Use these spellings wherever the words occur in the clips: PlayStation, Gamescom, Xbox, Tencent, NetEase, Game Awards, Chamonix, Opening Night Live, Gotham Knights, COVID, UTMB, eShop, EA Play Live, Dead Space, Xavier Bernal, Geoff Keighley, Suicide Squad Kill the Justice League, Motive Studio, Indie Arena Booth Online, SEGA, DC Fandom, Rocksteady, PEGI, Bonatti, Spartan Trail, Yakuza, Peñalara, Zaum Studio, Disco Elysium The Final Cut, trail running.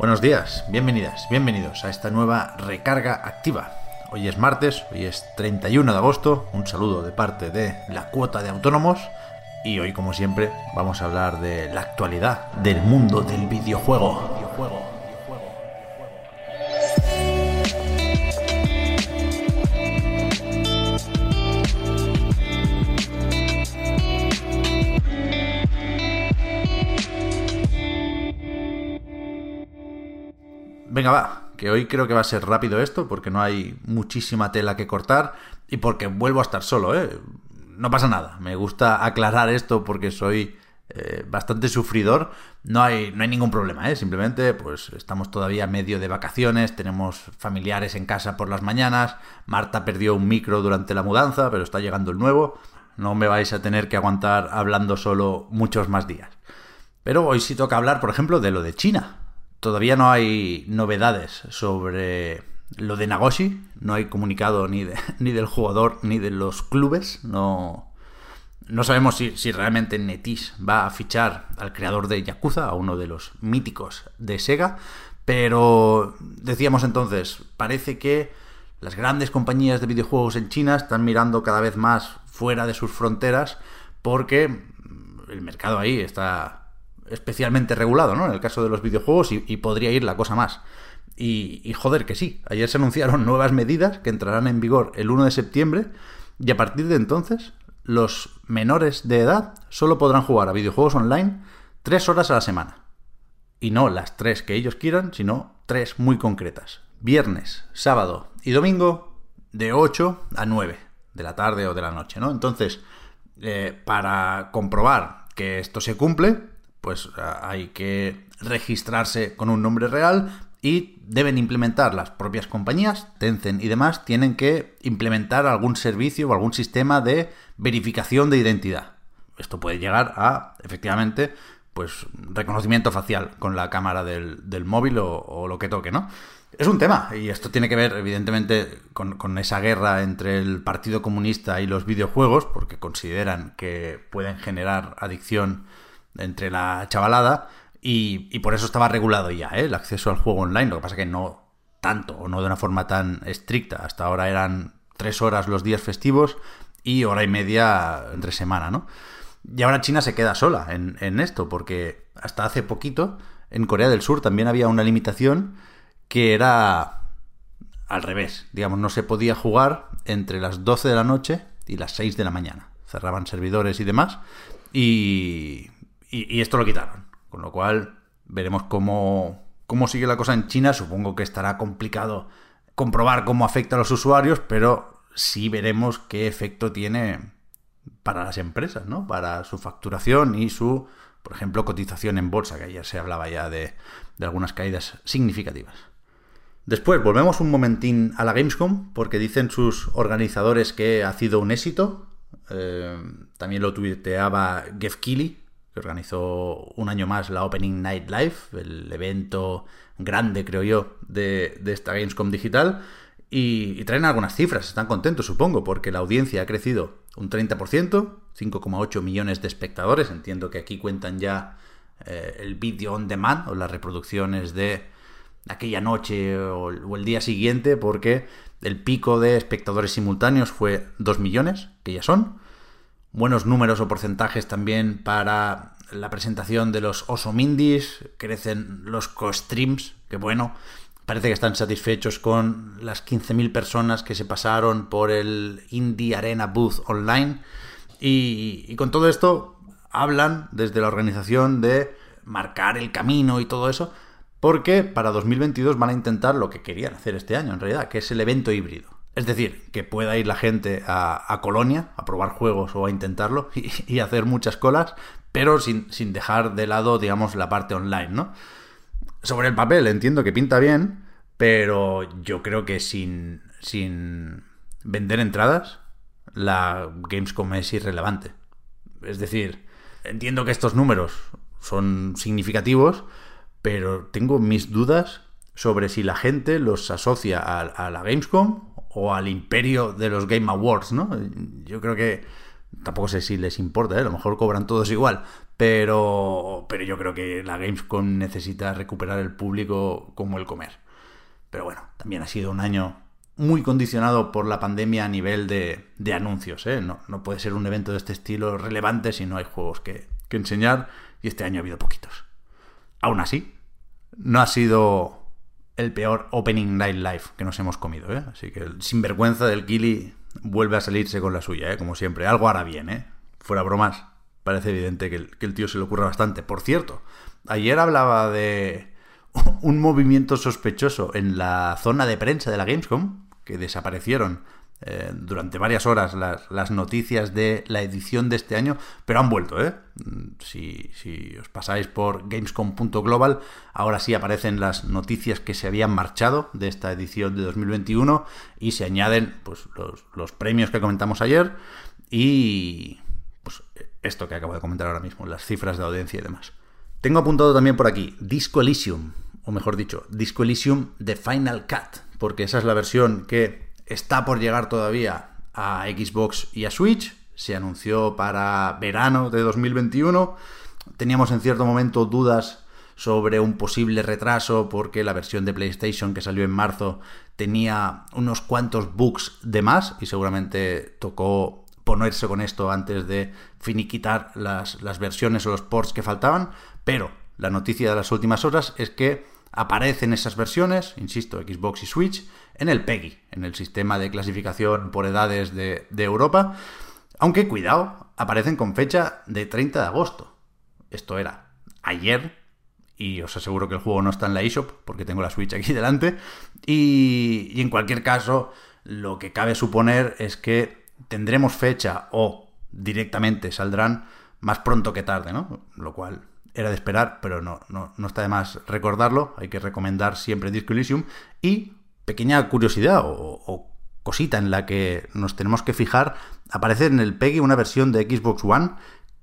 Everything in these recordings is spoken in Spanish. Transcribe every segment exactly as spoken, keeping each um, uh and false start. Buenos días, bienvenidas, bienvenidos a esta nueva recarga activa. Hoy es martes, hoy es treinta y uno de agosto. Un saludo de parte de la cuota de autónomos. Y hoy, como siempre, vamos a hablar de la actualidad del mundo del videojuego. videojuego. Venga, va, que hoy creo que va a ser rápido esto, porque no hay muchísima tela que cortar y porque vuelvo a estar solo, ¿eh? No pasa nada, me gusta aclarar esto porque soy eh, bastante sufridor, no hay, no hay ningún problema, ¿eh? Simplemente pues estamos todavía medio de vacaciones, tenemos familiares en casa por las mañanas, Marta perdió un micro durante la mudanza, pero está llegando el nuevo, no me vais a tener que aguantar hablando solo muchos más días. Pero hoy sí toca hablar, por ejemplo, de lo de China. Todavía no hay novedades sobre lo de Nagoshi, no hay comunicado ni, de, ni del jugador ni de los clubes, no, no sabemos si, si realmente NetEase va a fichar al creador de Yakuza, a uno de los míticos de SEGA, pero decíamos entonces, parece que las grandes compañías de videojuegos en China están mirando cada vez más fuera de sus fronteras porque el mercado ahí está especialmente regulado, ¿no? En el caso de los videojuegos y, y podría ir la cosa más. Y, y joder que sí, ayer se anunciaron nuevas medidas que entrarán en vigor el primero de septiembre y a partir de entonces los menores de edad solo podrán jugar a videojuegos online tres horas a la semana. Y no las tres que ellos quieran, sino tres muy concretas. Viernes, sábado y domingo de ocho a nueve de la tarde o de la noche, ¿no? Entonces, eh, para comprobar que esto se cumple, pues hay que registrarse con un nombre real y deben implementar las propias compañías, Tencent y demás, tienen que implementar algún servicio o algún sistema de verificación de identidad. Esto puede llegar a, efectivamente, pues reconocimiento facial con la cámara del, del móvil o, o lo que toque, ¿no? Es un tema y esto tiene que ver, evidentemente, con, con esa guerra entre el Partido Comunista y los videojuegos, porque consideran que pueden generar adicción entre la chavalada y, y por eso estaba regulado ya, ¿eh? El acceso al juego online, lo que pasa que no tanto o no de una forma tan estricta. Hasta ahora eran tres horas los días festivos y hora y media entre semana, ¿no? Y ahora China se queda sola en, en esto porque hasta hace poquito en Corea del Sur también había una limitación que era al revés, digamos, no se podía jugar entre las doce de la noche y las seis de la mañana, cerraban servidores y demás y... Y esto lo quitaron, con lo cual veremos cómo, cómo sigue la cosa en China. Supongo que estará complicado comprobar cómo afecta a los usuarios, pero sí veremos qué efecto tiene para las empresas, ¿no? Para su facturación y su, por ejemplo, cotización en bolsa, que ayer se hablaba ya de, de algunas caídas significativas. Después volvemos un momentín a la Gamescom, porque dicen sus organizadores que ha sido un éxito. Eh, también lo tuiteaba Geoff Keighley, que organizó un año más la Opening Night Live, el evento grande, creo yo, de, de esta Gamescom digital, y, y traen algunas cifras, están contentos, supongo, porque la audiencia ha crecido un treinta por ciento, cinco coma ocho millones de espectadores, entiendo que aquí cuentan ya eh, el video on demand, o las reproducciones de aquella noche o, o el día siguiente, porque el pico de espectadores simultáneos fue dos millones, que ya son. Buenos números o porcentajes también para la presentación de los Osomindis, crecen los co-streams, que bueno, parece que están satisfechos con las quince mil personas que se pasaron por el Indie Arena Booth Online y, y con todo esto hablan desde la organización de marcar el camino y todo eso, porque para dos mil veintidós van a intentar lo que querían hacer este año en realidad, que es el evento híbrido. Es decir, que pueda ir la gente a, a Colonia a probar juegos o a intentarlo y, y hacer muchas colas, pero sin, sin dejar de lado, digamos, la parte online, ¿no? Sobre el papel entiendo que pinta bien, pero yo creo que sin, sin vender entradas, la Gamescom es irrelevante. Es decir, entiendo que estos números son significativos, pero tengo mis dudas sobre si la gente los asocia a, a la Gamescom o al imperio de los Game Awards, ¿no? Yo creo que tampoco sé si les importa, ¿eh? A lo mejor cobran todos igual, pero, pero yo creo que la Gamescom necesita recuperar el público como el comer. Pero bueno, también ha sido un año muy condicionado por la pandemia a nivel de, de anuncios, ¿eh? No, no puede ser un evento de este estilo relevante si no hay juegos que, que enseñar, y este año ha habido poquitos. Aún así, no ha sido el peor Opening Night Live que nos hemos comido, ¿eh? Así que el sinvergüenza del Kili vuelve a salirse con la suya, ¿eh? Como siempre. Algo hará bien, ¿eh? Fuera bromas, parece evidente que el, que el tío se le ocurre bastante. Por cierto, ayer hablaba de un movimiento sospechoso en la zona de prensa de la Gamescom, que desaparecieron eh, durante varias horas las, las noticias de la edición de este año, pero han vuelto, ¿eh? Si, si os pasáis por gamescom punto global, ahora sí aparecen las noticias que se habían marchado de esta edición de dos mil veintiuno y se añaden pues, los, los premios que comentamos ayer y pues, esto que acabo de comentar ahora mismo, las cifras de audiencia y demás. Tengo apuntado también por aquí Disco Elysium, o mejor dicho, Disco Elysium The Final Cut, porque esa es la versión que está por llegar todavía a Xbox y a Switch. Se anunció para verano de dos mil veintiuno. Teníamos en cierto momento dudas sobre un posible retraso porque la versión de PlayStation que salió en marzo tenía unos cuantos bugs de más y seguramente tocó ponerse con esto antes de finiquitar las, las versiones o los ports que faltaban, pero la noticia de las últimas horas es que aparecen esas versiones, insisto, Xbox y Switch, en el PEGI, en el sistema de clasificación por edades de, de Europa, aunque cuidado, aparecen con fecha de treinta de agosto. Esto era ayer, y os aseguro que el juego no está en la eShop, porque tengo la Switch aquí delante, y, y en cualquier caso, lo que cabe suponer es que tendremos fecha o directamente saldrán más pronto que tarde, ¿no? Lo cual era de esperar, pero no, no, no está de más recordarlo. Hay que recomendar siempre Disco Elysium. Y pequeña curiosidad o, o cosita en la que nos tenemos que fijar, aparece en el PEGI una versión de Xbox One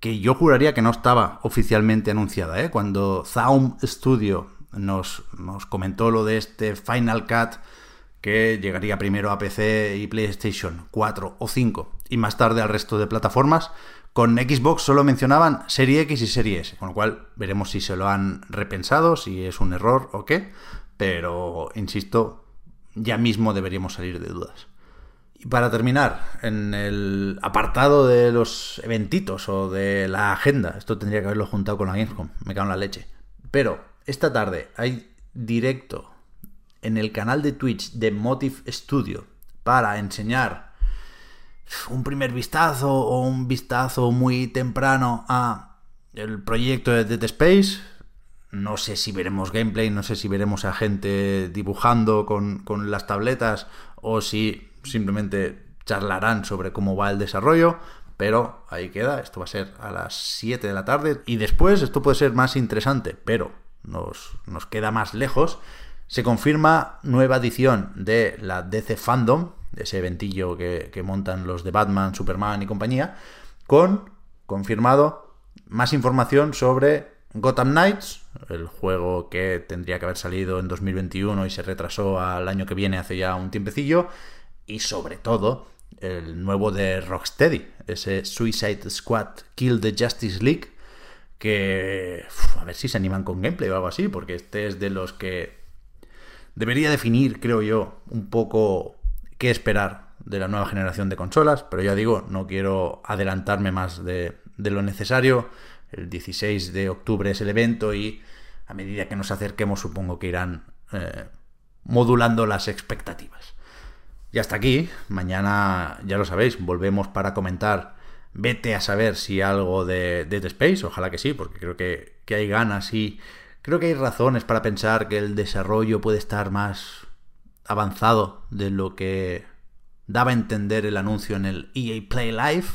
que yo juraría que no estaba oficialmente anunciada, ¿eh? Cuando Zaum Studio nos, nos comentó lo de este Final Cut que llegaría primero a P C y PlayStation cuatro o cinco y más tarde al resto de plataformas, con Xbox solo mencionaban Serie X y Serie S, con lo cual veremos si se lo han repensado, si es un error o qué, pero insisto, ya mismo deberíamos salir de dudas. Y para terminar, en el apartado de los eventitos o de la agenda, esto tendría que haberlo juntado con la Gamescom, me cago en la leche, pero esta tarde hay directo en el canal de Twitch de Motive Studio para enseñar un primer vistazo o un vistazo muy temprano a el proyecto de Dead Space. No sé si veremos gameplay, no sé si veremos a gente dibujando con, con las tabletas o si simplemente charlarán sobre cómo va el desarrollo, pero ahí queda. Esto va a ser a las siete de la tarde y después esto puede ser más interesante, pero nos, nos queda más lejos. Se confirma nueva edición de la D C Fandom, ese eventillo que, que montan los de Batman, Superman y compañía, con, confirmado, más información sobre Gotham Knights, el juego que tendría que haber salido en dos mil veintiuno y se retrasó al año que viene hace ya un tiempecillo, y sobre todo el nuevo de Rocksteady, ese Suicide Squad Kill the Justice League, que uf, a ver si se animan con gameplay o algo así, porque este es de los que debería definir, creo yo, un poco qué esperar de la nueva generación de consolas, pero ya digo, no quiero adelantarme más de, de lo necesario. El dieciséis de octubre es el evento y a medida que nos acerquemos supongo que irán eh, modulando las expectativas. Y hasta aquí, mañana, ya lo sabéis, volvemos para comentar. Vete a saber si algo de Dead Space, ojalá que sí, porque creo que, que hay ganas y creo que hay razones para pensar que el desarrollo puede estar más avanzado de lo que daba a entender el anuncio en el E A Play Live,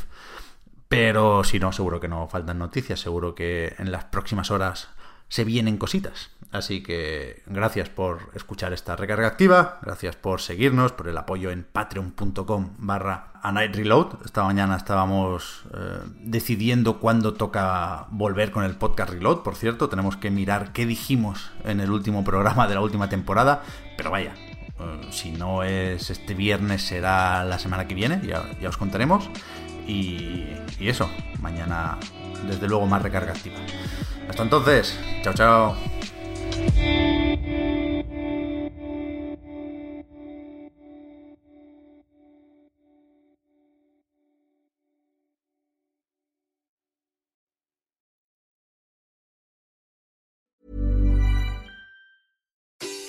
pero si no, seguro que no faltan noticias, seguro que en las próximas horas se vienen cositas. Así que gracias por escuchar esta recarga activa, gracias por seguirnos, por el apoyo en patreon.com barra a Night Reload. Esta mañana estábamos eh, decidiendo cuándo toca volver con el podcast Reload. Por cierto, tenemos que mirar qué dijimos en el último programa de la última temporada, pero vaya, eh, si no es este viernes será la semana que viene, ya, ya os contaremos. Y, y eso, mañana desde luego más recarga activa. Hasta entonces, chao chao.